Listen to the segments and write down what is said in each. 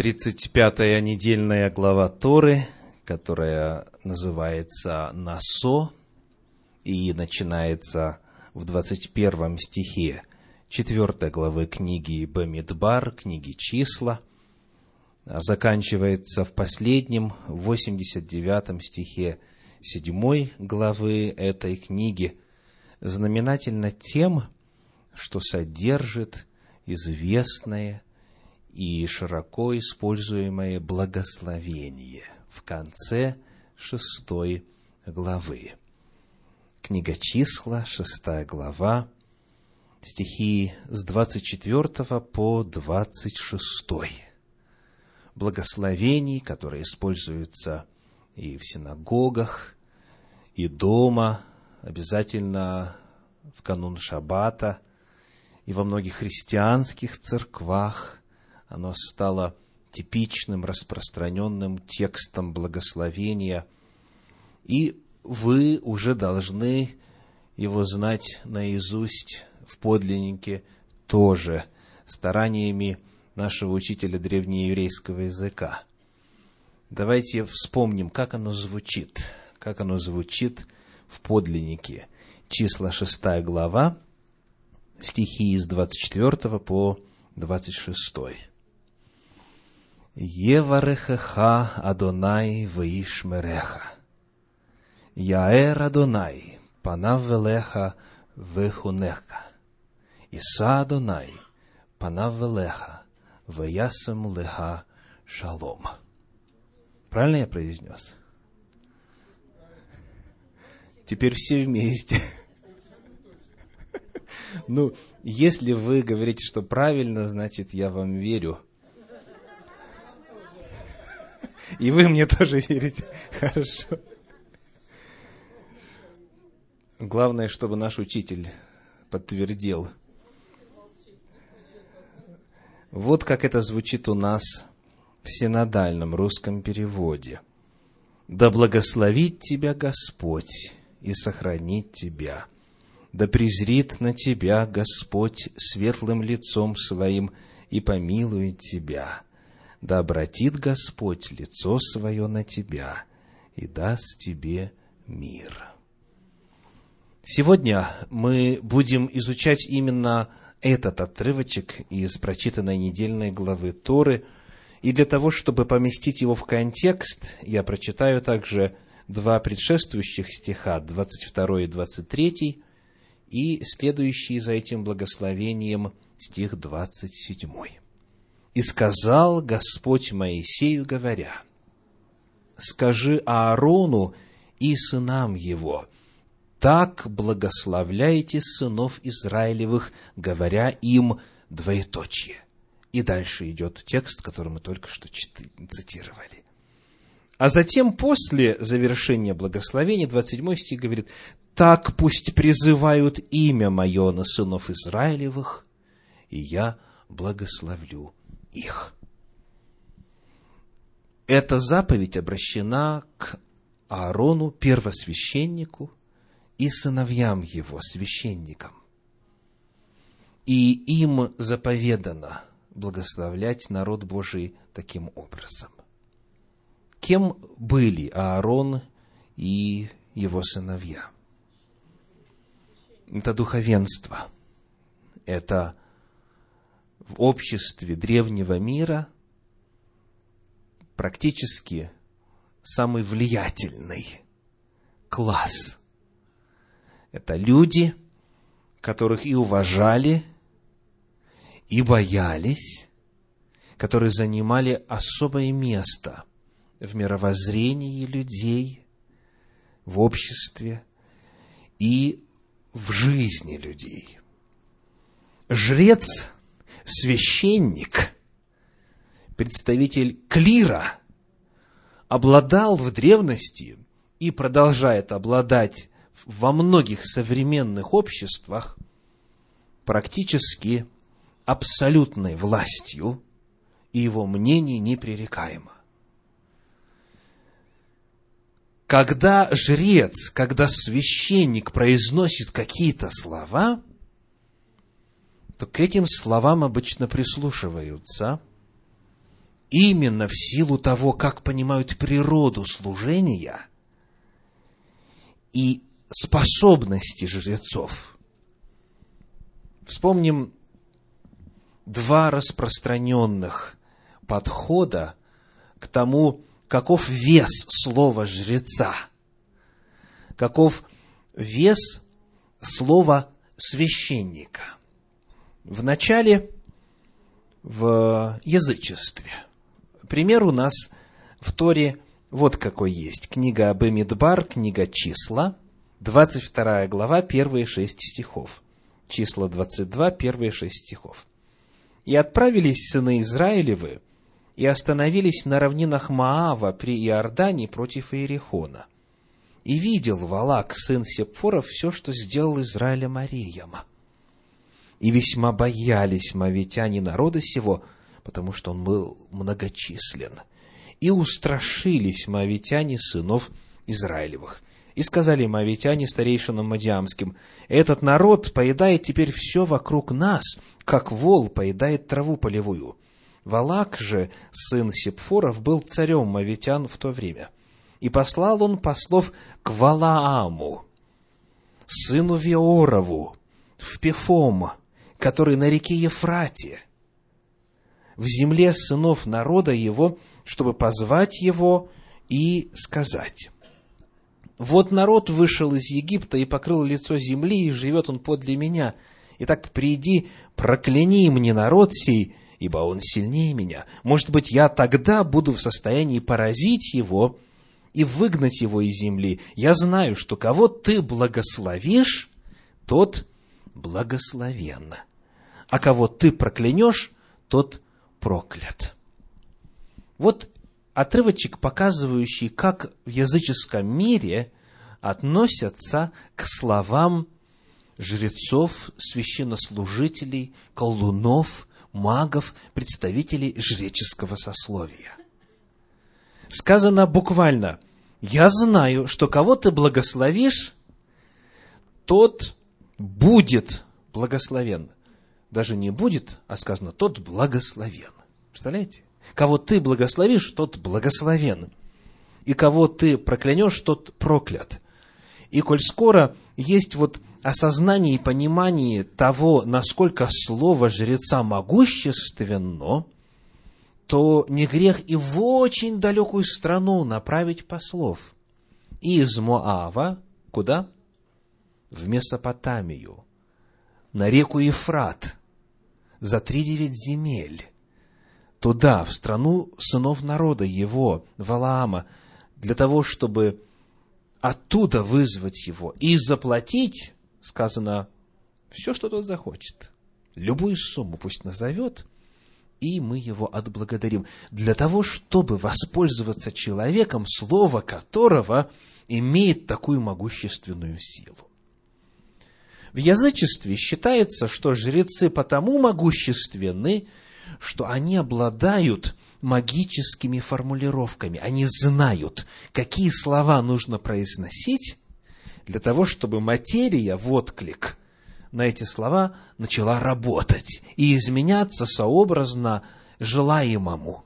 35-я недельная глава Торы, которая называется «Насо» и начинается в 21 стихе 4 главы книги Бемидбар, книги «Числа», заканчивается в последнем, 89 стихе 7 главы этой книги, знаменательно тем, что содержит известное и широко используемое благословение в конце 6 главы. Книга «Числа», 6 глава, стихи с 24 по 26. Благословений, которые используются и в синагогах, и дома, обязательно в канун Шаббата, и во многих христианских церквах. Оно стало типичным, распространенным текстом благословения. И вы уже должны его знать наизусть в подлиннике тоже, стараниями нашего учителя древнееврейского языка. Давайте вспомним, как оно звучит в подлиннике. Числа 6 глава, стихи с 24 по 26. Еварехеха Адонай ваишмереха. Яэр Адонай панав велеха вехунеха. Иса Адонай панав велеха ваясам леха шалом. Правильно я произнес? Теперь все вместе. Ну, если вы говорите, что правильно, значит, я вам верю. И вы мне тоже верите. Хорошо. Главное, чтобы наш учитель подтвердил. Вот как это звучит у нас в синодальном русском переводе. «Да благословит тебя Господь и сохранит тебя. Да презрит на тебя Господь светлым лицом своим и помилует тебя. Да обратит Господь лицо свое на тебя и даст тебе мир». Сегодня мы будем изучать именно этот отрывочек из прочитанной недельной главы Торы. И для того, чтобы поместить его в контекст, я прочитаю также два предшествующих стиха, 22 и 23, и следующий за этим благословением стих 27. «И сказал Господь Моисею, говоря: скажи Аарону и сынам его, так благословляйте сынов Израилевых, говоря им двоеточие». И дальше идет текст, который мы только что цитировали. А затем, после завершения благословения, 27 стих говорит: «Так пусть призывают имя мое на сынов Израилевых, и я благословлю их». Эта заповедь обращена к Аарону, первосвященнику, и сыновьям его, священникам. И им заповедано благословлять народ Божий таким образом. Кем были Аарон и его сыновья? Это духовенство. Это в обществе древнего мира практически самый влиятельный класс. Это люди, которых и уважали, и боялись, которые занимали особое место в мировоззрении людей, в обществе и в жизни людей. Жрец, священник, представитель клира, обладал в древности и продолжает обладать во многих современных обществах практически абсолютной властью, и его мнение непререкаемо. Когда жрец, когда священник произносит какие-то слова, то к этим словам обычно прислушиваются, именно в силу того, как понимают природу служения и способности жрецов. Вспомним два распространенных подхода к тому, каков вес слова жреца, каков вес слова священника. Вначале в язычестве. Пример у нас в Торе вот какой есть. Книга Бемидбар, книга Числа, 22 глава, первые 6 стихов. Числа 22, первые 6 стихов. «И отправились сыны Израилевы, и остановились на равнинах Моава при Иордане против Иерихона. И видел Валак, сын Сепфоров, все, что сделал Израиля Мариям. И весьма боялись мавитяне народа сего, потому что он был многочислен. И устрашились мавитяне сынов Израилевых. И сказали мавитяне старейшинам мадиамским: этот народ поедает теперь все вокруг нас, как вол поедает траву полевую. Валак же, сын Сепфоров, был царем мавитян в то время. И послал он послов к Валааму, сыну Веорову, в Пефом, который на реке Ефрате, в земле сынов народа его, чтобы позвать его и сказать: вот народ вышел из Египта и покрыл лицо земли, и живет он подле меня. Итак, приди, прокляни мне народ сей, ибо он сильнее меня. Может быть, я тогда буду в состоянии поразить его и выгнать его из земли. Я знаю, что кого ты благословишь, тот благословен, а кого ты проклянешь, тот проклят». Вот отрывочек, показывающий, как в языческом мире относятся к словам жрецов, священнослужителей, колдунов, магов, представителей жреческого сословия. Сказано буквально: «Я знаю, что кого ты благословишь, тот будет благословен». Даже не будет, а сказано: тот благословен. Представляете? Кого ты благословишь, тот благословен. И кого ты проклянешь, тот проклят. И коль скоро есть вот осознание и понимание того, насколько слово жреца могущественно, то не грех и в очень далекую страну направить послов. И из Моава куда? В Месопотамию, на реку Ефрат, за 39 земель, туда, в страну сынов народа его, Валаама, для того, чтобы оттуда вызвать его и заплатить, сказано, все, что тот захочет. Любую сумму пусть назовет, и мы его отблагодарим. Для того, чтобы воспользоваться человеком, слово которого имеет такую могущественную силу. В язычестве считается, что жрецы потому могущественны, что они обладают магическими формулировками. Они знают, какие слова нужно произносить для того, чтобы материя в отклик на эти слова начала работать и изменяться сообразно желаемому.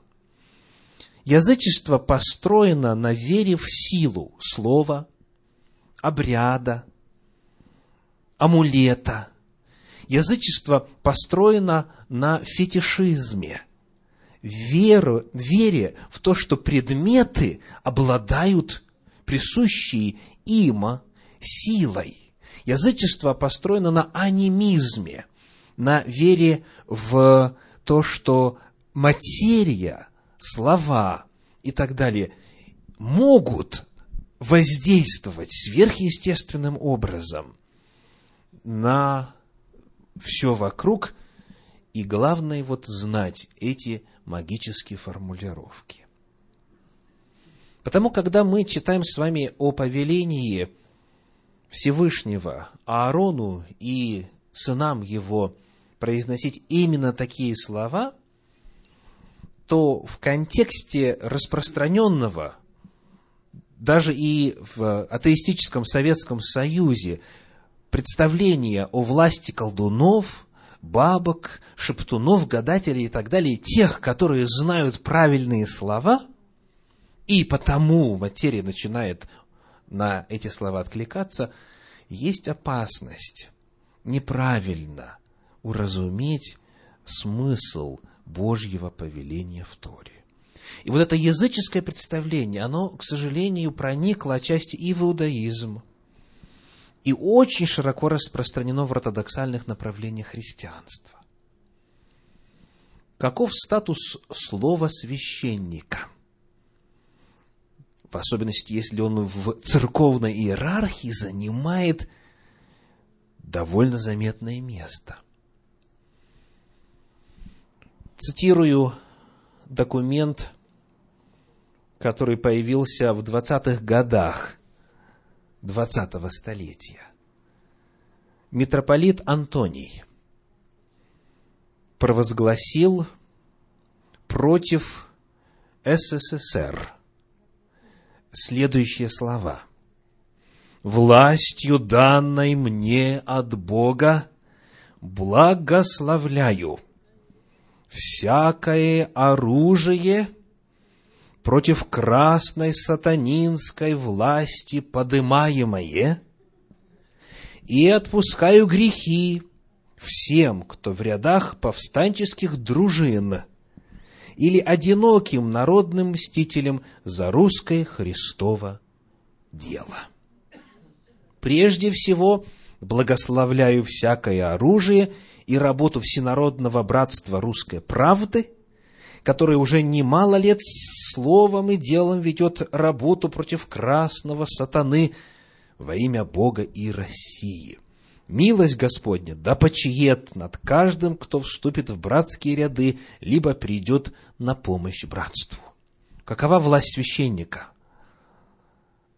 Язычество построено на вере в силу слова, обряда, амулета. Язычество построено на фетишизме, вере в то, что предметы обладают присущей им силой. Язычество построено на анимизме, на вере в то, что материя, слова и так далее могут воздействовать сверхъестественным образом на все вокруг, и главное вот знать эти магические формулировки. Потому, когда мы читаем с вами о повелении Всевышнего Аарону и сынам его произносить именно такие слова, то в контексте распространенного, даже и в атеистическом Советском Союзе, представление о власти колдунов, бабок, шептунов, гадателей и так далее, тех, которые знают правильные слова, и потому материя начинает на эти слова откликаться, есть опасность неправильно уразуметь смысл Божьего повеления в Торе. И вот это языческое представление, оно, к сожалению, проникло отчасти и в иудаизм, и очень широко распространено в ортодоксальных направлениях христианства. Каков статус слова священника? В особенности, если он в церковной иерархии занимает довольно заметное место. Цитирую документ, который появился в 20-х годах 20-го столетия. Митрополит Антоний провозгласил против СССР следующие слова: «Властью, данной мне от Бога, благословляю всякое оружие против красной сатанинской власти подымаемое, и отпускаю грехи всем, кто в рядах повстанческих дружин или одиноким народным мстителям за русское Христово дело. Прежде всего, благословляю всякое оружие и работу Всенародного братства Русской правды, которое уже немало лет словом и делом ведет работу против красного сатаны во имя Бога и России. Милость Господня да почиет над каждым, кто вступит в братские ряды, либо придет на помощь братству». Какова власть священника?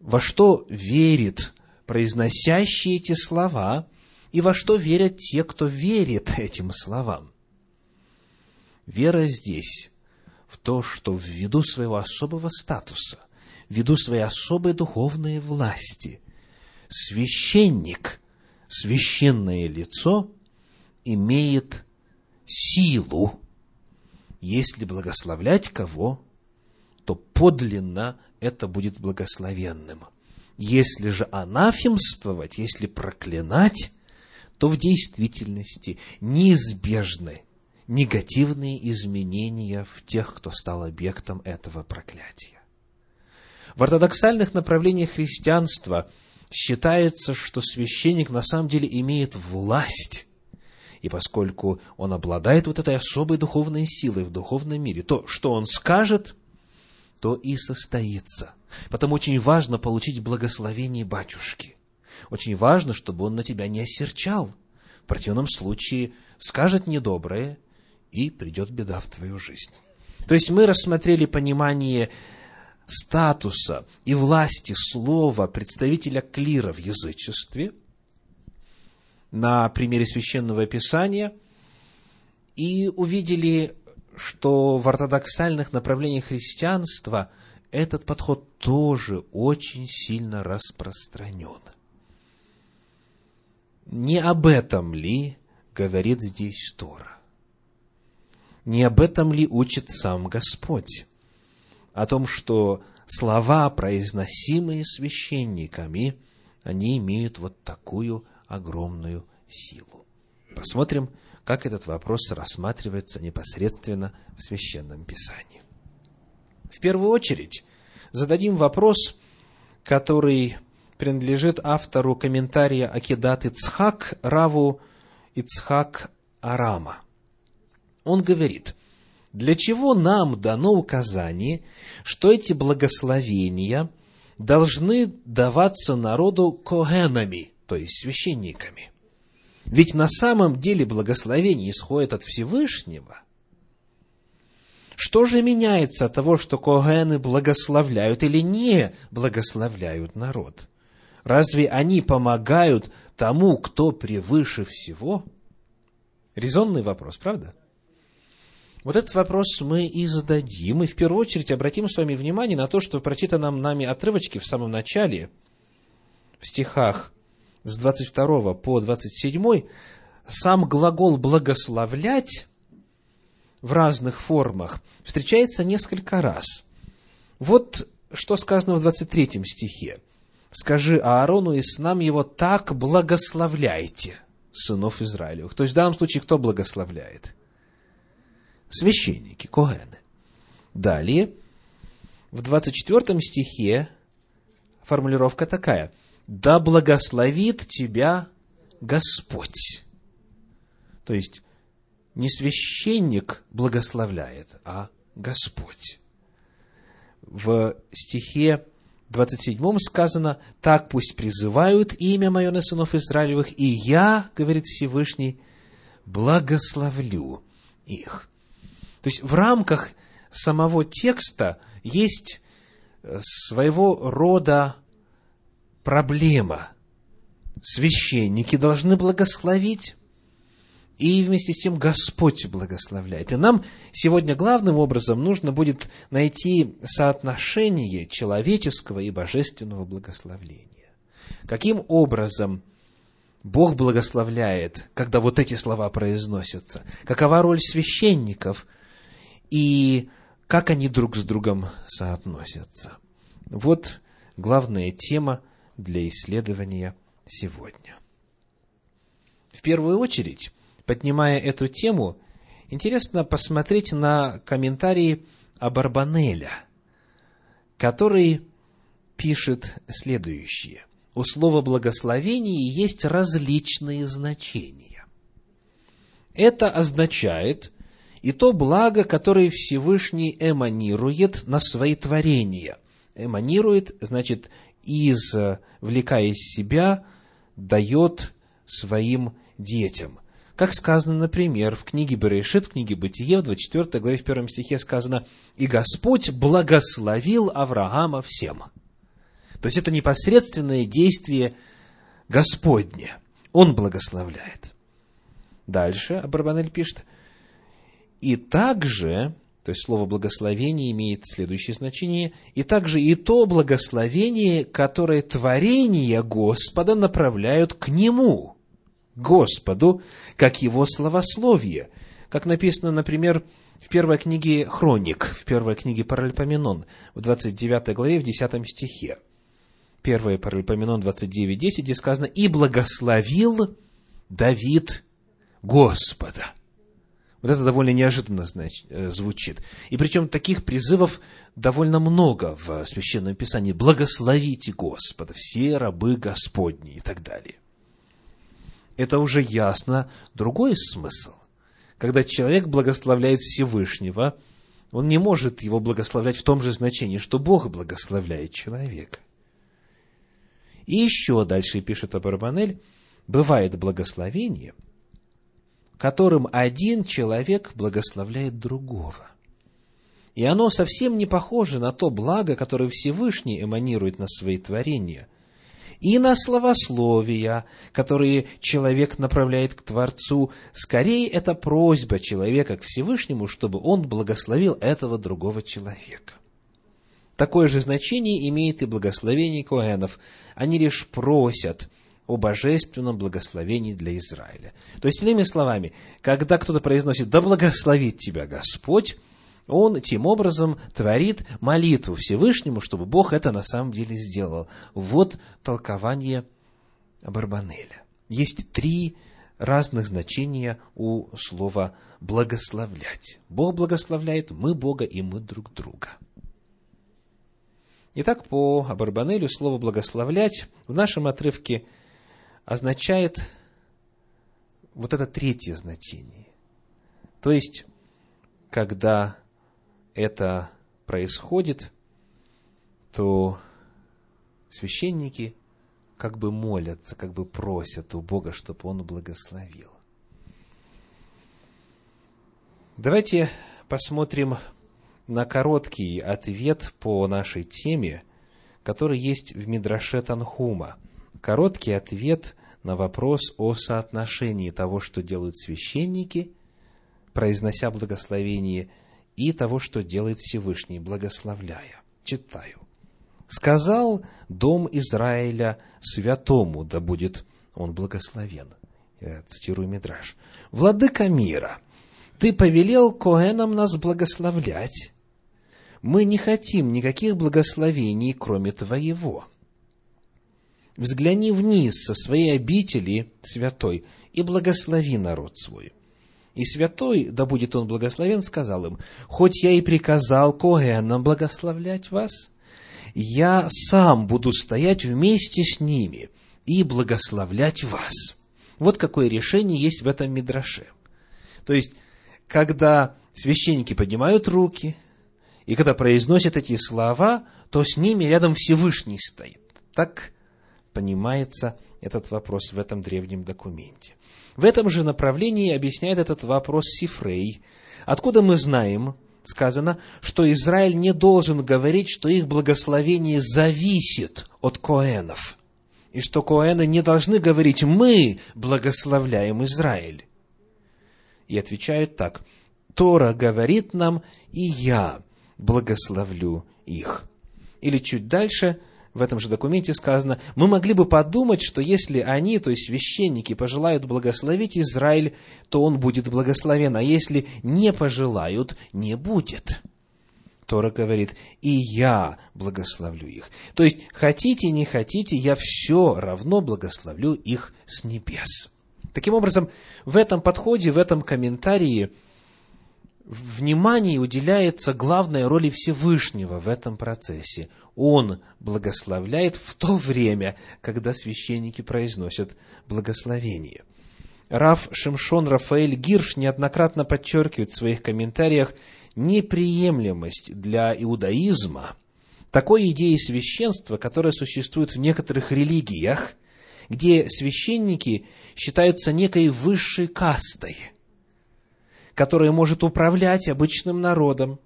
Во что верит произносящий эти слова, и во что верят те, кто верит этим словам? Вера здесь в то, что ввиду своего особого статуса, ввиду своей особой духовной власти, священник, священное лицо, имеет силу, если благословлять кого, то подлинно это будет благословенным. Если же анафемствовать, если проклинать, то в действительности неизбежны негативные изменения в тех, кто стал объектом этого проклятия. В ортодоксальных направлениях христианства считается, что священник на самом деле имеет власть. И поскольку он обладает вот этой особой духовной силой в духовном мире, то, что он скажет, то и состоится. Потому очень важно получить благословение батюшки. Очень важно, чтобы он на тебя не осерчал. В противном случае скажет недоброе, и придет беда в твою жизнь. То есть мы рассмотрели понимание статуса и власти слова представителя клира в язычестве на примере Священного Писания и увидели, что в ортодоксальных направлениях христианства этот подход тоже очень сильно распространен. Не об этом ли говорит здесь Тора? Не об этом ли учит сам Господь? О том, что слова, произносимые священниками, они имеют вот такую огромную силу. Посмотрим, как этот вопрос рассматривается непосредственно в Священном Писании. В первую очередь зададим вопрос, который принадлежит автору комментария Акидат Ицхак, раву Ицхак Арама. Он говорит: для чего нам дано указание, что эти благословения должны даваться народу коэнами, то есть священниками? Ведь на самом деле благословение исходит от Всевышнего. Что же меняется от того, что коэны благословляют или не благословляют народ? Разве они помогают тому, кто превыше всего? Резонный вопрос, правда? Вот этот вопрос мы и зададим, и в первую очередь обратим с вами внимание на то, что в прочитанном нами отрывочке в самом начале, в стихах с 22 по 27, сам глагол «благословлять» в разных формах встречается несколько раз. Вот что сказано в 23 стихе. «Скажи Аарону и сынам его, так благословляйте сынов Израилевых». То есть в данном случае кто благословляет? Священники, коэны. Далее, в 24 стихе формулировка такая. «Да благословит тебя Господь». То есть не священник благословляет, а Господь. В стихе 27 сказано: «Так пусть призывают имя мое на сынов Израилевых, и я, — говорит Всевышний, — благословлю их». То есть в рамках самого текста есть своего рода проблема. Священники должны благословить, и вместе с тем Господь благословляет. И нам сегодня главным образом нужно будет найти соотношение человеческого и божественного благословления. Каким образом Бог благословляет, когда вот эти слова произносятся? Какова роль священников? И как они друг с другом соотносятся? Вот главная тема для исследования сегодня. В первую очередь, поднимая эту тему, интересно посмотреть на комментарии Абарбанеля, который пишет следующее. У слова «благословение» есть различные значения. Это означает и то благо, которое Всевышний эманирует на свои творения. Эманирует, значит, извлекая из себя, дает своим детям. Как сказано, например, в книге Берешит, в книге Бытие, в 24 главе, в 1 стихе сказано: «И Господь благословил Авраама всем». То есть это непосредственное действие Господне. Он благословляет. Дальше Абарбанель пишет: «И также», то есть слово «благословение» имеет следующее значение, «и также и то благословение, которое творения Господа направляют к Нему». Господу, как его словословие. Как написано, например, в первой книге Хроник, в первой книге Паралипоменон, в 29 главе, в 10 стихе. 1 Паралипоменон 29:10, где сказано: «И благословил Давид Господа». Вот это довольно неожиданно звучит. И причем таких призывов довольно много в Священном Писании. «Благословите Господа, все рабы Господни» и так далее. Это уже ясно другой смысл. Когда человек благословляет Всевышнего, он не может его благословлять в том же значении, что Бог благословляет человека. И еще дальше пишет Абарбанель: бывает благословение, которым один человек благословляет другого. И оно совсем не похоже на то благо, которое Всевышний эманирует на свои творения, и на словословия, которые человек направляет к Творцу. Скорее, это просьба человека к Всевышнему, чтобы он благословил этого другого человека. Такое же значение имеет и благословение коэнов. Они лишь просят о божественном благословении для Израиля. То есть, иными словами, когда кто-то произносит «Да благословит тебя Господь», он тем образом творит молитву Всевышнему, чтобы Бог это на самом деле сделал. Вот толкование Абарбанеля. Есть три разных значения у слова «благословлять». Бог благословляет, мы Бога и мы друг друга. Итак, по Абарбанелю слово «благословлять» в нашем отрывке означает вот это третье значение. То есть, когда это происходит, то священники как бы молятся, как бы просят у Бога, чтобы Он благословил. Давайте посмотрим на короткий ответ по нашей теме, который есть в Мидраше Танхума. Короткий ответ на вопрос о соотношении того, что делают священники, произнося благословение, и того, что делает Всевышний, благословляя. Читаю. «Сказал дом Израиля святому, да будет он благословен». Я цитирую Мидраш. «Владыка мира, ты повелел коэнам нас благословлять. Мы не хотим никаких благословений, кроме твоего. Взгляни вниз со своей обители святой и благослови народ свой». И святой, да будет он благословен, сказал им: «Хоть я и приказал коэнам благословлять вас, я сам буду стоять вместе с ними и благословлять вас». Вот какое решение есть в этом мидраше. То есть, когда священники поднимают руки, и когда произносят эти слова, то с ними рядом Всевышний стоит. Так понимается этот вопрос в этом древнем документе. В этом же направлении объясняет этот вопрос Сифрей. Откуда мы знаем, сказано, что Израиль не должен говорить, что их благословение зависит от коэнов, и что коэны не должны говорить: «Мы благословляем Израиль». И отвечают так: «Тора говорит нам, и я благословлю их». Или чуть дальше в этом же документе сказано: «Мы могли бы подумать, что если они, то есть священники, пожелают благословить Израиль, то он будет благословен, а если не пожелают, не будет». Тора говорит: «И я благословлю их». То есть, хотите, не хотите, я все равно благословлю их с небес. Таким образом, в этом подходе, в этом комментарии внимание уделяется главной роли Всевышнего в этом процессе. Он благословляет в то время, когда священники произносят благословение. Рав Шимшон Рафаэль Гирш неоднократно подчеркивает в своих комментариях неприемлемость для иудаизма такой идеи священства, которая существует в некоторых религиях, где священники считаются некой высшей кастой, которая может управлять обычным народом,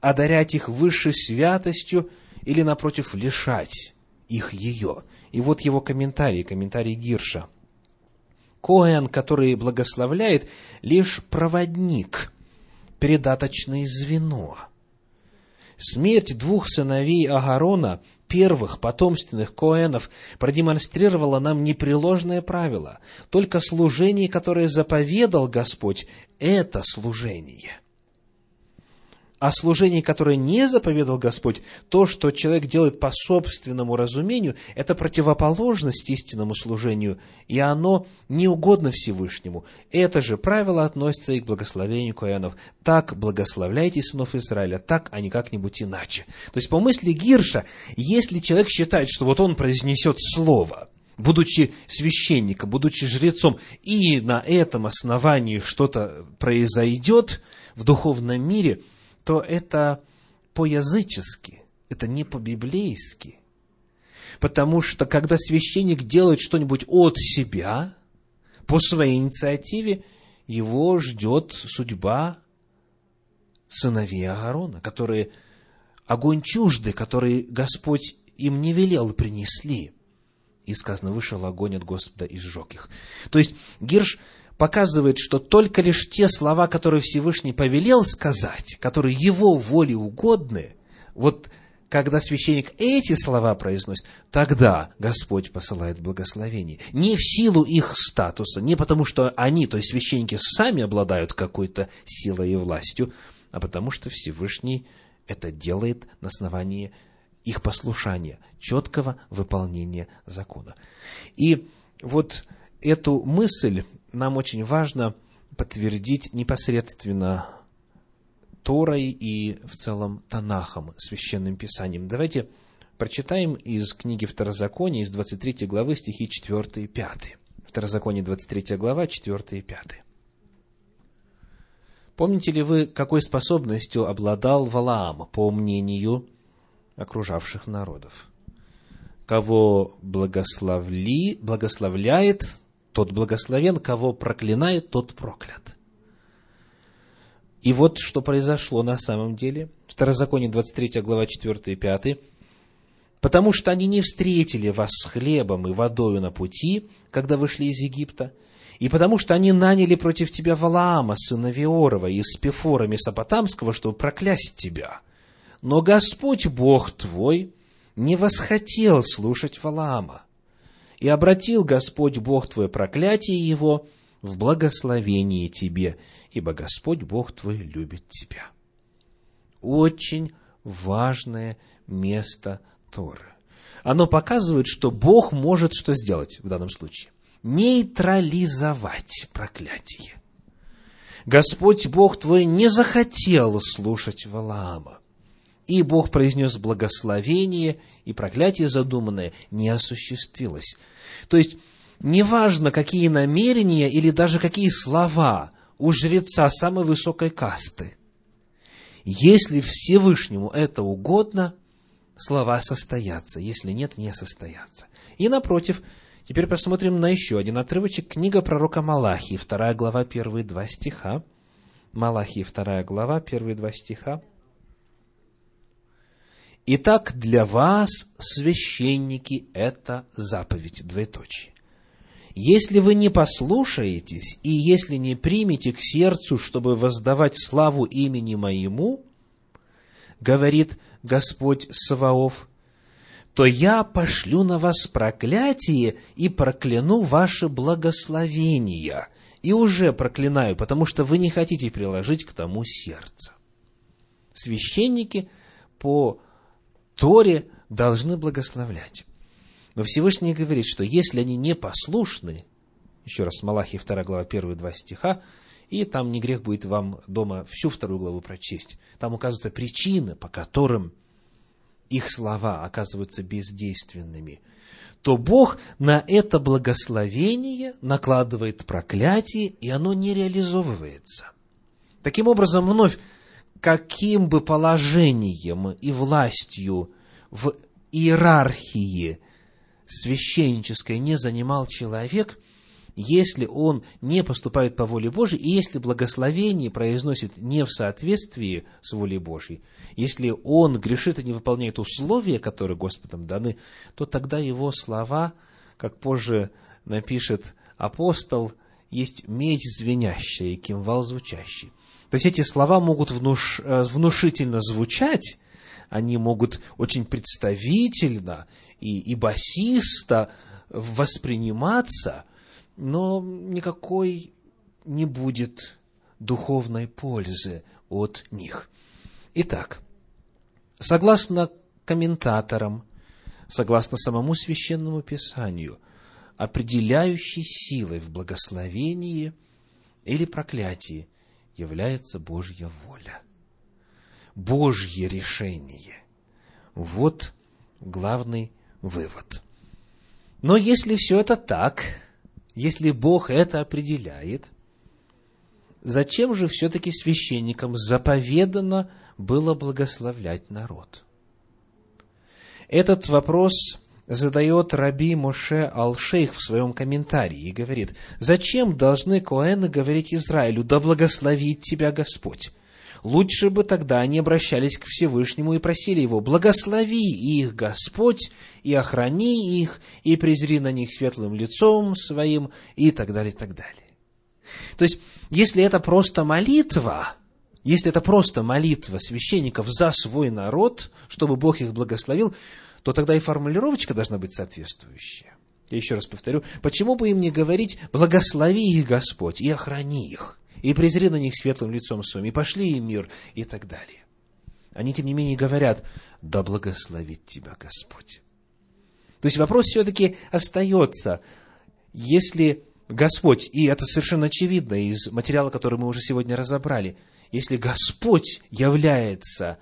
одарять их высшей святостью или, напротив, лишать их ее. И вот его комментарий Гирша. Коэн, который благословляет, лишь проводник, передаточное звено. Смерть двух сыновей Аарона, первых потомственных коэнов, продемонстрировала нам непреложное правило. Только служение, которое заповедал Господь, это служение. А служение, которое не заповедал Господь, то, что человек делает по собственному разумению, это противоположность истинному служению, и оно не угодно Всевышнему. Это же правило относится и к благословению коэнов. Так благословляйте сынов Израиля, так, а не как-нибудь иначе. То есть, по мысли Гирша, если человек считает, что вот он произнесет слово, будучи священником, будучи жрецом, и на этом основании что-то произойдет в духовном мире, то это по-язычески, это не по-библейски. Потому что, когда священник делает что-нибудь от себя, по своей инициативе, его ждет судьба сыновей Аарона, которые огонь чужды, который Господь им не велел, принесли. И сказано: «Вышел огонь от Господа и сжег их». То есть Гирш показывает, что только лишь те слова, которые Всевышний повелел сказать, которые его воле угодны, вот когда священник эти слова произносит, тогда Господь посылает благословение. Не в силу их статуса, не потому что они, то есть священники, сами обладают какой-то силой и властью, а потому что Всевышний это делает на основании их послушания, четкого выполнения закона. И вот эту мысль нам очень важно подтвердить непосредственно Торой и в целом Танахом, Священным Писанием. Давайте прочитаем из книги Второзакония, из 23 главы, стихи 4 и 5. Второзаконие, 23 глава, 4 и 5. Помните ли вы, какой способностью обладал Валаам, по мнению окружавших народов? Кого благословляет, тот благословен, кого проклинает, тот проклят. И вот что произошло на самом деле. Второзаконие, 23 глава, 4 и 5. «Потому что они не встретили вас с хлебом и водою на пути, когда вышли из Египта, и потому что они наняли против тебя Валаама, сына Веорова, из Пефора Месопотамского, чтобы проклясть тебя. Но Господь Бог твой не восхотел слушать Валаама, и обратил Господь Бог твой проклятие его в благословение тебе, ибо Господь Бог твой любит тебя». Очень важное место Торы. Оно показывает, что Бог может что сделать в данном случае? Нейтрализовать проклятие. Господь Бог твой не захотел слушать Валаама, и Бог произнес благословение, и проклятие задуманное не осуществилось. То есть, неважно, какие намерения или даже какие слова у жреца самой высокой касты, если Всевышнему это угодно, слова состоятся, если нет, не состоятся. И напротив, теперь посмотрим на еще один отрывочек. Книга пророка Малахии, 2 глава, первые два стиха. Малахии, 2 глава, первые два стиха. «Итак, для вас, священники, это заповедь», двоеточие. «Если вы не послушаетесь и если не примете к сердцу, чтобы воздавать славу имени моему, говорит Господь Саваоф, то я пошлю на вас проклятие и прокляну ваши благословения. И уже проклинаю, потому что вы не хотите приложить к тому сердце». Священники по Торе должны благословлять. Но Всевышний говорит, что если они не послушны, еще раз, Малахия 2 глава, первые два стиха, и там не грех будет вам дома всю 2 главу прочесть. Там указываются причины, по которым их слова оказываются бездейственными. То Бог на это благословение накладывает проклятие, и оно не реализовывается. Таким образом, вновь, каким бы положением и властью в иерархии священнической не занимал человек, если он не поступает по воле Божьей, и если благословение произносит не в соответствии с волей Божьей, если он грешит и не выполняет условия, которые Господом даны, то тогда его слова, как позже напишет апостол, есть меч звенящая и кимвал звучащий. То есть эти слова могут внушительно звучать, они могут очень представительно и басисто восприниматься, но никакой не будет духовной пользы от них. Итак, согласно комментаторам, согласно самому Священному Писанию, определяющей силой в благословении или проклятии является Божья воля, Божье решение. Вот главный вывод. Но если все это так, если Бог это определяет, зачем же все-таки священникам заповедано было благословлять народ? Этот вопрос задает Раби Моше Алшейх в своем комментарии и говорит: «Зачем должны коэны говорить Израилю: да благословит тебя Господь? Лучше бы тогда они обращались к Всевышнему и просили его: благослови их, Господь, и охрани их, и презри на них светлым лицом своим», и так далее, и так далее. То есть, если это просто молитва, если это просто молитва священников за свой народ, чтобы Бог их благословил, то тогда и формулировочка должна быть соответствующая. Я еще раз повторю, почему бы им не говорить: благослови их, Господь, и охрани их, и презри на них светлым лицом своим, и пошли им мир, и так далее. Они, тем не менее, говорят: да благословит тебя Господь. То есть вопрос все-таки остается, если Господь, и это совершенно очевидно из материала, который мы уже сегодня разобрали, если Господь является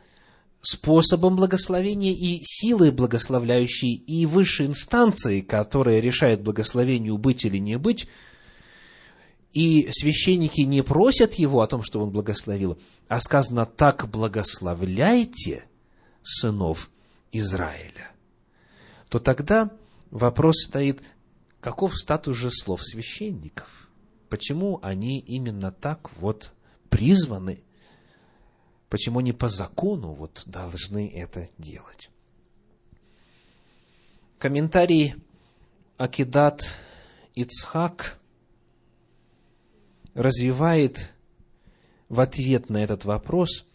способом благословения и силой благословляющей, и высшей инстанцией, которая решает благословению быть или не быть, и священники не просят его о том, что он благословил, а сказано: так благословляйте сынов Израиля, то тогда вопрос стоит, каков статус же слов священников? Почему они именно так вот призваны? Почему они по закону вот должны это делать? Комментарий Акидат Ицхак развивает в ответ на этот вопрос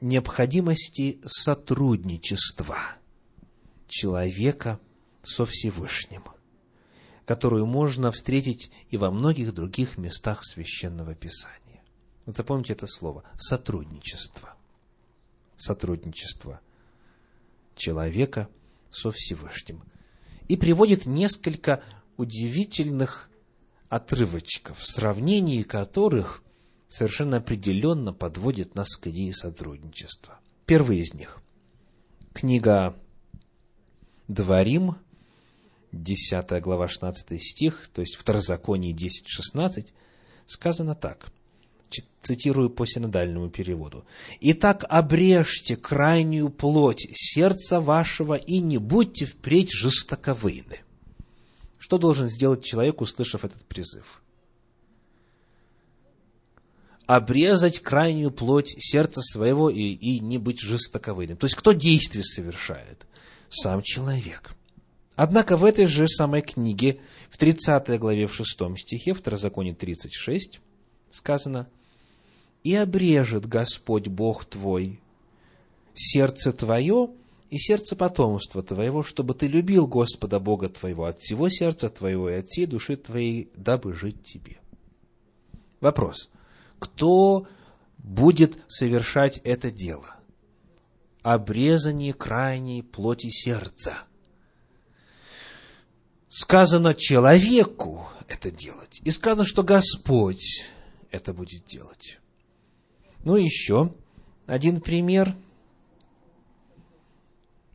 необходимости сотрудничества человека со Всевышним, которую можно встретить и во многих других местах Священного Писания. Вот запомните это слово – сотрудничество. Сотрудничество человека со Всевышним. И приводит несколько удивительных отрывочков, сравнение которых совершенно определенно подводит нас к идее сотрудничества. Первый из них. Книга Дворим, 10 глава, 16 стих, то есть Второзаконие 10:16, сказано так, цитирую по синодальному переводу. «Итак, обрежьте крайнюю плоть сердца вашего и не будьте впредь жестоковыны». Что должен сделать человек, услышав этот призыв? Обрезать крайнюю плоть сердца своего и не быть жестоковыным. То есть, кто действие совершает? Сам человек. Однако в этой же самой книге, в 30 главе, в 6 стихе, Второзаконие 36, сказано: «И обрежет Господь Бог твой сердце твое и сердце потомства твоего, чтобы ты любил Господа Бога твоего от всего сердца твоего и от всей души твоей, дабы жить тебе». Вопрос. Кто будет совершать это дело? Обрезание крайней плоти сердца. Сказано человеку это делать. И сказано, что Господь это будет делать. Ну и еще один пример.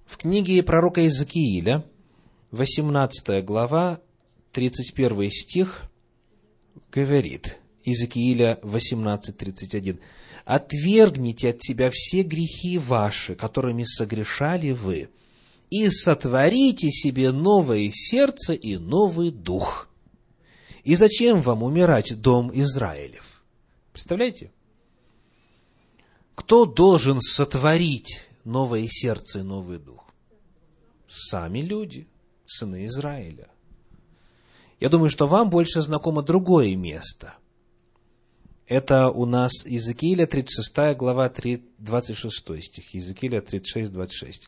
В книге пророка Иезекииля, 18 глава, 31 стих, говорит... Иезекииля 18:31. «Отвергните от себя все грехи ваши, которыми согрешали вы, и сотворите себе новое сердце и новый дух. И зачем вам умирать, дом Израилев?» Представляете? Кто должен сотворить новое сердце и новый дух? Сами люди, сыны Израиля. Я думаю, что вам больше знакомо другое место. Это у нас Иезекииля 36 глава, 26 стих. Иезекииля 36, 26.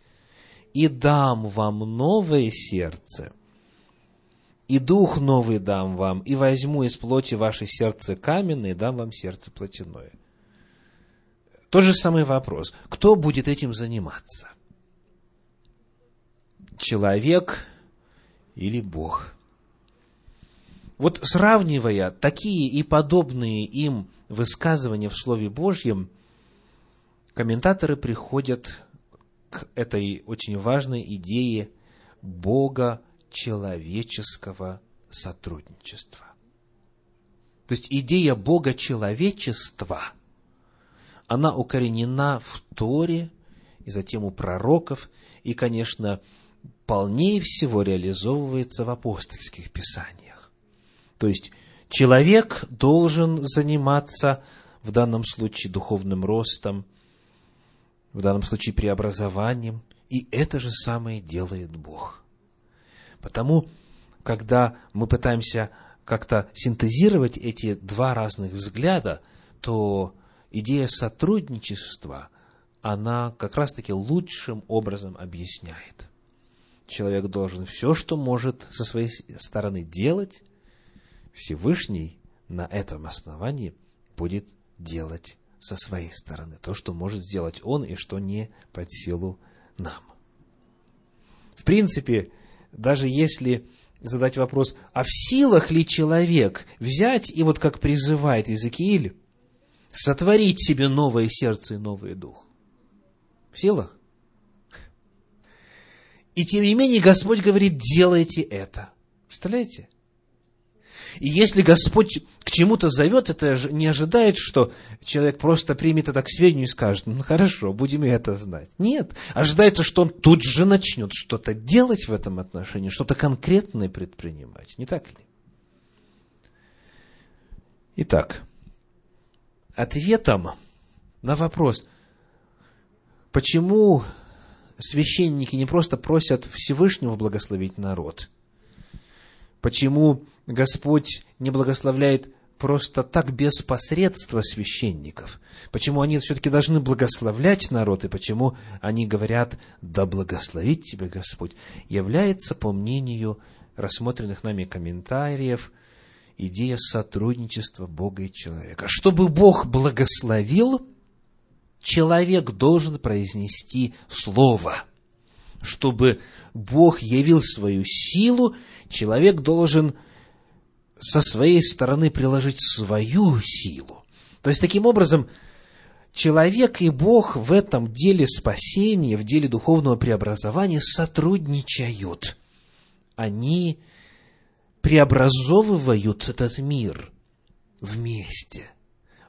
«И дам вам новое сердце, и дух новый дам вам, и возьму из плоти ваше сердце каменное, и дам вам сердце плотяное». Тот же самый вопрос. Кто будет этим заниматься? Человек или Бог? Вот сравнивая такие и подобные им высказывания в Слове Божьем, комментаторы приходят к этой очень важной идее богочеловеческого сотрудничества. То есть идея богочеловечества, она укоренена в Торе, и затем у пророков, и, конечно, полнее всего реализовывается в апостольских писаниях. То есть человек должен заниматься в данном случае духовным ростом, в данном случае преобразованием, и это же самое делает Бог. Потому, когда мы пытаемся как-то синтезировать эти два разных взгляда, то идея сотрудничества, она как раз-таки лучшим образом объясняет. Человек должен все, что может со своей стороны делать, Всевышний на этом основании будет делать со своей стороны то, что может сделать он и что не под силу нам. В принципе, даже если задать вопрос, а в силах ли человек взять и вот как призывает Иезекииль, сотворить себе новое сердце и новый дух? В силах? И тем не менее Господь говорит, делайте это. Представляете? И если Господь к чему-то зовет, это не ожидает, что человек просто примет это к сведению и скажет, ну хорошо, будем и это знать. Нет, ожидается, что он тут же начнет что-то делать в этом отношении, что-то конкретное предпринимать, не так ли? Итак, ответом на вопрос, почему священники не просто просят Всевышнего благословить народ, почему Господь не благословляет просто так без посредства священников, почему они все-таки должны благословлять народ, и почему они говорят «Да благословит тебя Господь», является, по мнению рассмотренных нами комментариев, идея сотрудничества Бога и человека. Чтобы Бог благословил, человек должен произнести слово. Чтобы Бог явил свою силу, человек должен со своей стороны приложить свою силу. То есть, таким образом, человек и Бог в этом деле спасения, в деле духовного преобразования сотрудничают. Они преобразовывают этот мир вместе.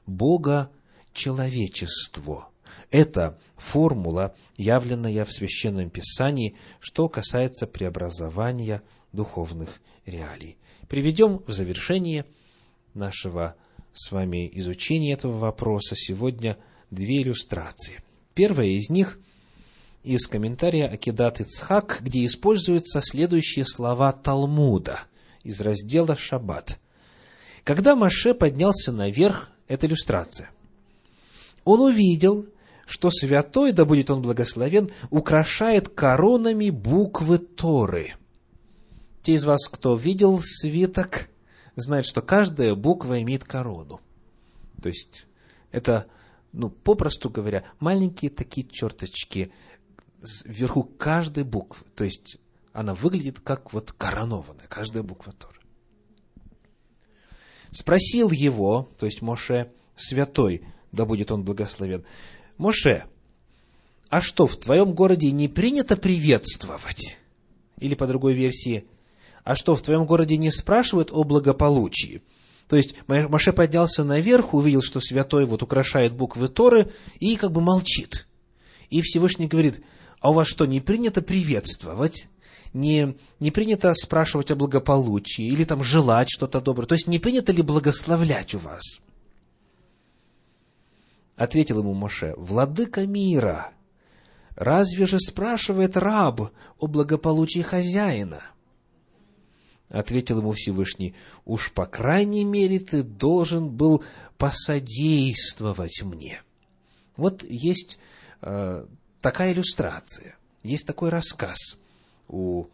Бога человечество. Это формула, явленная в Священном Писании, что касается преобразования духовных реалий. Приведем в завершение нашего с вами изучения этого вопроса сегодня две иллюстрации. Первая из них из комментария Акидат Ицхак, где используются следующие слова Талмуда из раздела «Шаббат». Когда Моше поднялся наверх, это иллюстрация, он увидел, что святой, да будет он благословен, украшает коронами буквы Торы. Те из вас, кто видел свиток, знают, что каждая буква имеет корону. То есть, это, попросту говоря, маленькие такие черточки вверху каждой буквы. То есть, она выглядит как коронованная, каждая буква Торы. Спросил его, то есть Моше, святой, да будет он благословен: «Моше, а что, в твоем городе не принято приветствовать?» Или по другой версии: «А что, в твоем городе не спрашивают о благополучии?» То есть, Моше поднялся наверх, увидел, что святой украшает буквы Торы и молчит. И Всевышний говорит: «А у вас что, не принято приветствовать? Не принято спрашивать о благополучии или желать что-то доброе? То есть, не принято ли благословлять у вас?» Ответил ему Моше: «Владыка мира, разве же спрашивает раб о благополучии хозяина?» Ответил ему Всевышний: «Уж, по крайней мере, ты должен был посодействовать мне». Вот есть такая иллюстрация, есть такой рассказ у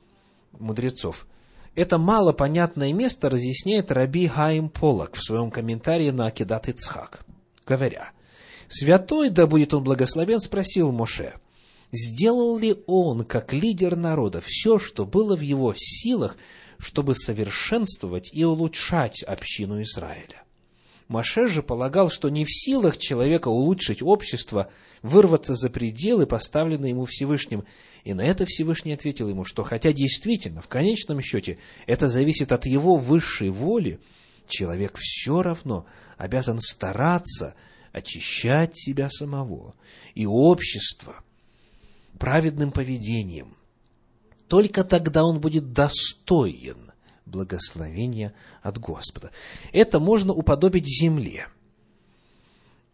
мудрецов. Это малопонятное место разъясняет Раби Хаим Поллак в своем комментарии на Акидат Ицхак, говоря: «Святой, да будет он благословен, спросил Моше, сделал ли он, как лидер народа, все, что было в его силах, чтобы совершенствовать и улучшать общину Израиля?» Моше же полагал, что не в силах человека улучшить общество, вырваться за пределы, поставленные ему Всевышним. И на это Всевышний ответил ему, что хотя действительно, в конечном счете, это зависит от его высшей воли, человек все равно обязан стараться очищать себя самого и общество праведным поведением. Только тогда он будет достоин благословения от Господа. Это можно уподобить земле.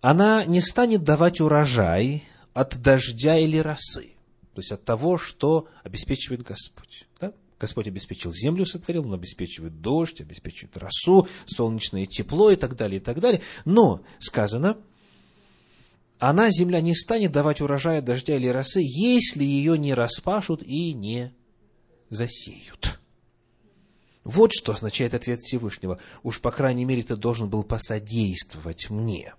Она не станет давать урожай от дождя или росы, то есть от того, что обеспечивает Господь. Да? Господь обеспечил землю, сотворил, он обеспечивает дождь, обеспечивает росу, солнечное тепло и так далее, и так далее. Но, сказано, она, земля, не станет давать урожая, дождя или росы, если ее не распашут и не засеют. Вот что означает ответ Всевышнего. «Уж, по крайней мере, ты должен был посодействовать мне»,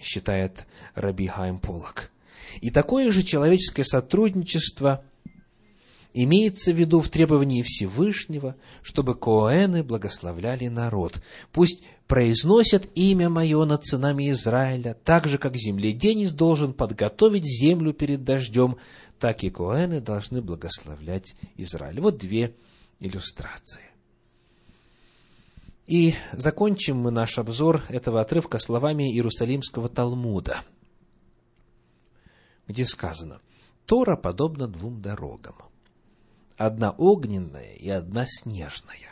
считает Раби Хаим Поллак. И такое же человеческое сотрудничество имеется в виду в требовании Всевышнего, чтобы коэны благословляли народ. «Пусть произносят имя мое над сынами Израиля, так же, как земледенец должен подготовить землю перед дождем, так и коэны должны благословлять Израиль». Вот две иллюстрации. И закончим мы наш обзор этого отрывка словами Иерусалимского Талмуда, где сказано: «Тора подобна двум дорогам. Одна огненная и одна снежная.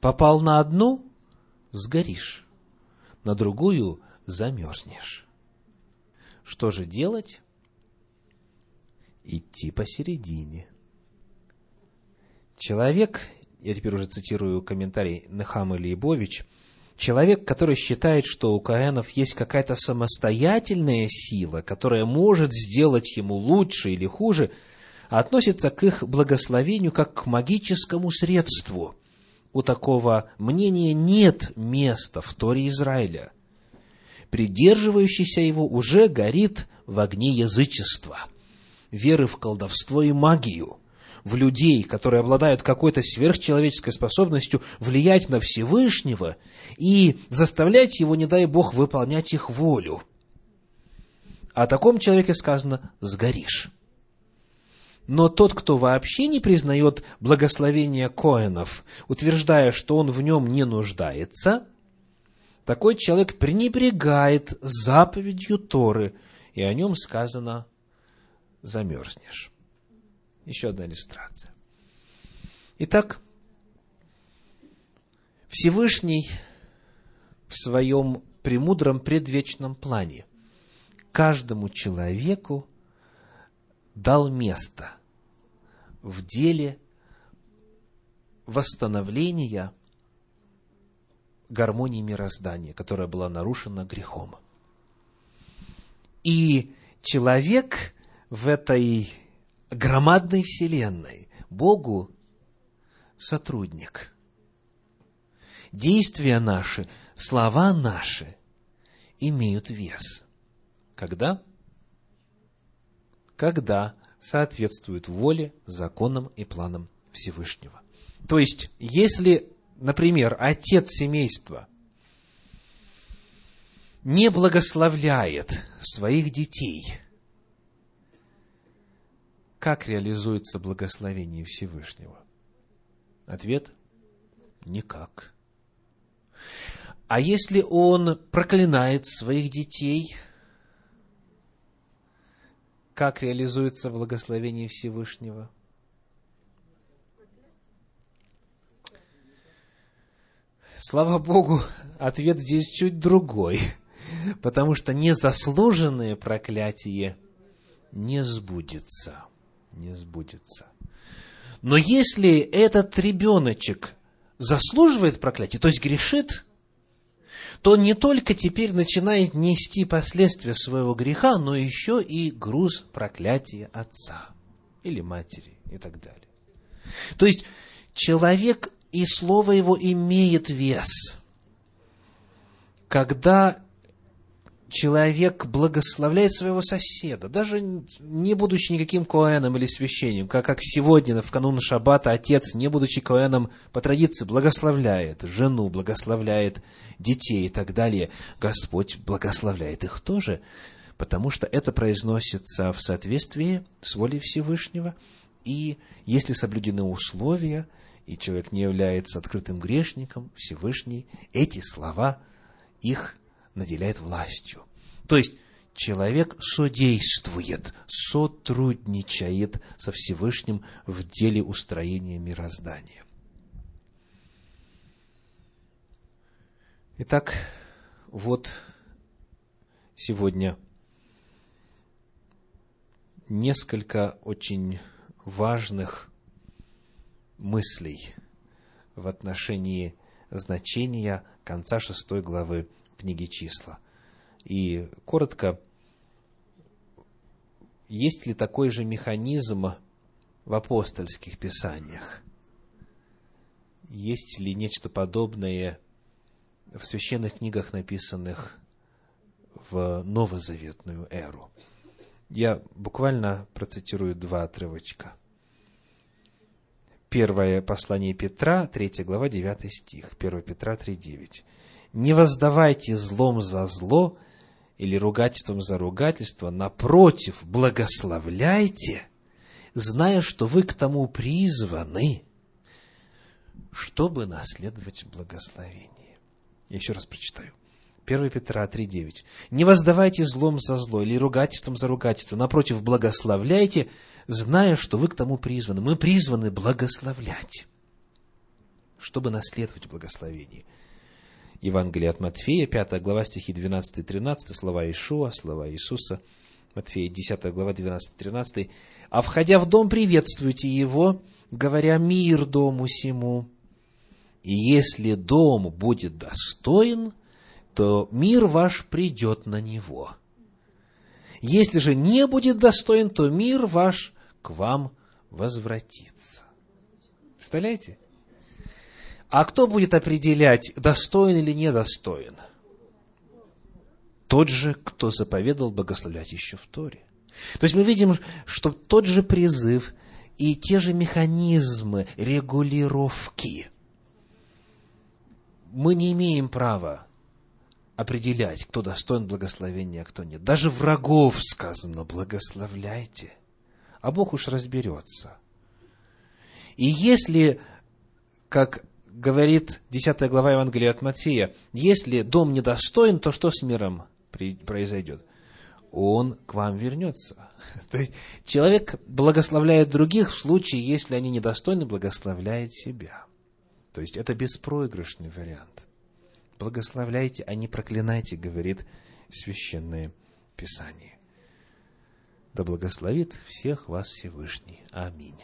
Попал на одну – сгоришь, на другую – замерзнешь. Что же делать? Идти посередине». Человек, я теперь уже цитирую комментарий Нехамы Лейбович, Человек, который считает, что у коэнов есть какая-то самостоятельная сила, которая может сделать ему лучше или хуже, относится к их благословению как к магическому средству. У такого мнения нет места в Торе Израиля. Придерживающийся его уже горит в огне язычества, веры в колдовство и магию, в людей, которые обладают какой-то сверхчеловеческой способностью влиять на Всевышнего и заставлять его, не дай Бог, выполнять их волю. О таком человеке сказано «сгоришь». Но тот, кто вообще не признает благословения коэнов, утверждая, что он в нем не нуждается, такой человек пренебрегает заповедью Торы, и о нем сказано «замерзнешь». Еще одна иллюстрация. Итак, Всевышний в своем премудром предвечном плане каждому человеку дал место в деле восстановления гармонии мироздания, которая была нарушена грехом. И человек в этой громадной вселенной, Богу сотрудник. Действия наши, слова наши имеют вес. Когда? Когда соответствуют воле, законам и планам Всевышнего. То есть, если, например, отец семейства не благословляет своих детей, как реализуется благословение Всевышнего? Ответ – никак. А если он проклинает своих детей, как реализуется благословение Всевышнего? Слава Богу, ответ здесь чуть другой, потому что незаслуженное проклятие не сбудется. Не сбудется. Но если этот ребеночек заслуживает проклятия, то есть грешит, то он не только теперь начинает нести последствия своего греха, но еще и груз проклятия отца или матери и так далее. То есть человек и слово его имеет вес. Когда человек благословляет своего соседа, даже не будучи никаким коэном или священником, как сегодня, в канун Шаббата, отец, не будучи коэном, по традиции благословляет жену, благословляет детей и так далее. Господь благословляет их тоже, потому что это произносится в соответствии с волей Всевышнего. И если соблюдены условия, и человек не является открытым грешником, Всевышний эти слова, их наделяет властью. То есть, человек содействует, сотрудничает со Всевышним в деле устроения мироздания. Итак, вот сегодня несколько очень важных мыслей в отношении значения конца 6 главы книги «Числа». И коротко, есть ли такой же механизм в апостольских писаниях? Есть ли нечто подобное в священных книгах, написанных в новозаветную эру? Я буквально процитирую 2 отрывочка. Первое послание Петра, 3 глава, 9 стих. 1 Петра 3:9. «Не воздавайте злом за зло или ругательством за ругательство, напротив, благословляйте, зная, что вы к тому призваны, чтобы наследовать благословение». Еще раз прочитаю. 1 Петра 3:9. «Не воздавайте злом за зло или ругательством за ругательство, напротив, благословляйте, зная, что вы к тому призваны». Мы призваны благословлять, чтобы наследовать благословение. Евангелие от Матфея, 5 глава, стихи 12-13, слова Иешуа, слова Иисуса. Матфея, 10 глава, 12-13. «А входя в дом, приветствуйте его, говоря: мир дому сему. И если дом будет достоин, то мир ваш придет на него. Если же не будет достоин, то мир ваш к вам возвратится. Представляете? А кто будет определять, достоин или недостоин? Тот же, кто заповедал благословлять еще в Торе. То есть мы видим, что тот же призыв и те же механизмы регулировки. Мы не имеем права определять, кто достоин благословения, а кто нет. Даже врагов сказано: благословляйте. А Бог уж разберется. И если, как говорит 10 глава Евангелия от Матфея, если дом недостоин, то что с миром произойдет? Он к вам вернется. То есть человек благословляет других в случае, если они недостойны, благословляет себя. То есть это беспроигрышный вариант. Благословляйте, а не проклинайте, говорит Священное Писание. Да благословит всех вас Всевышний. Аминь.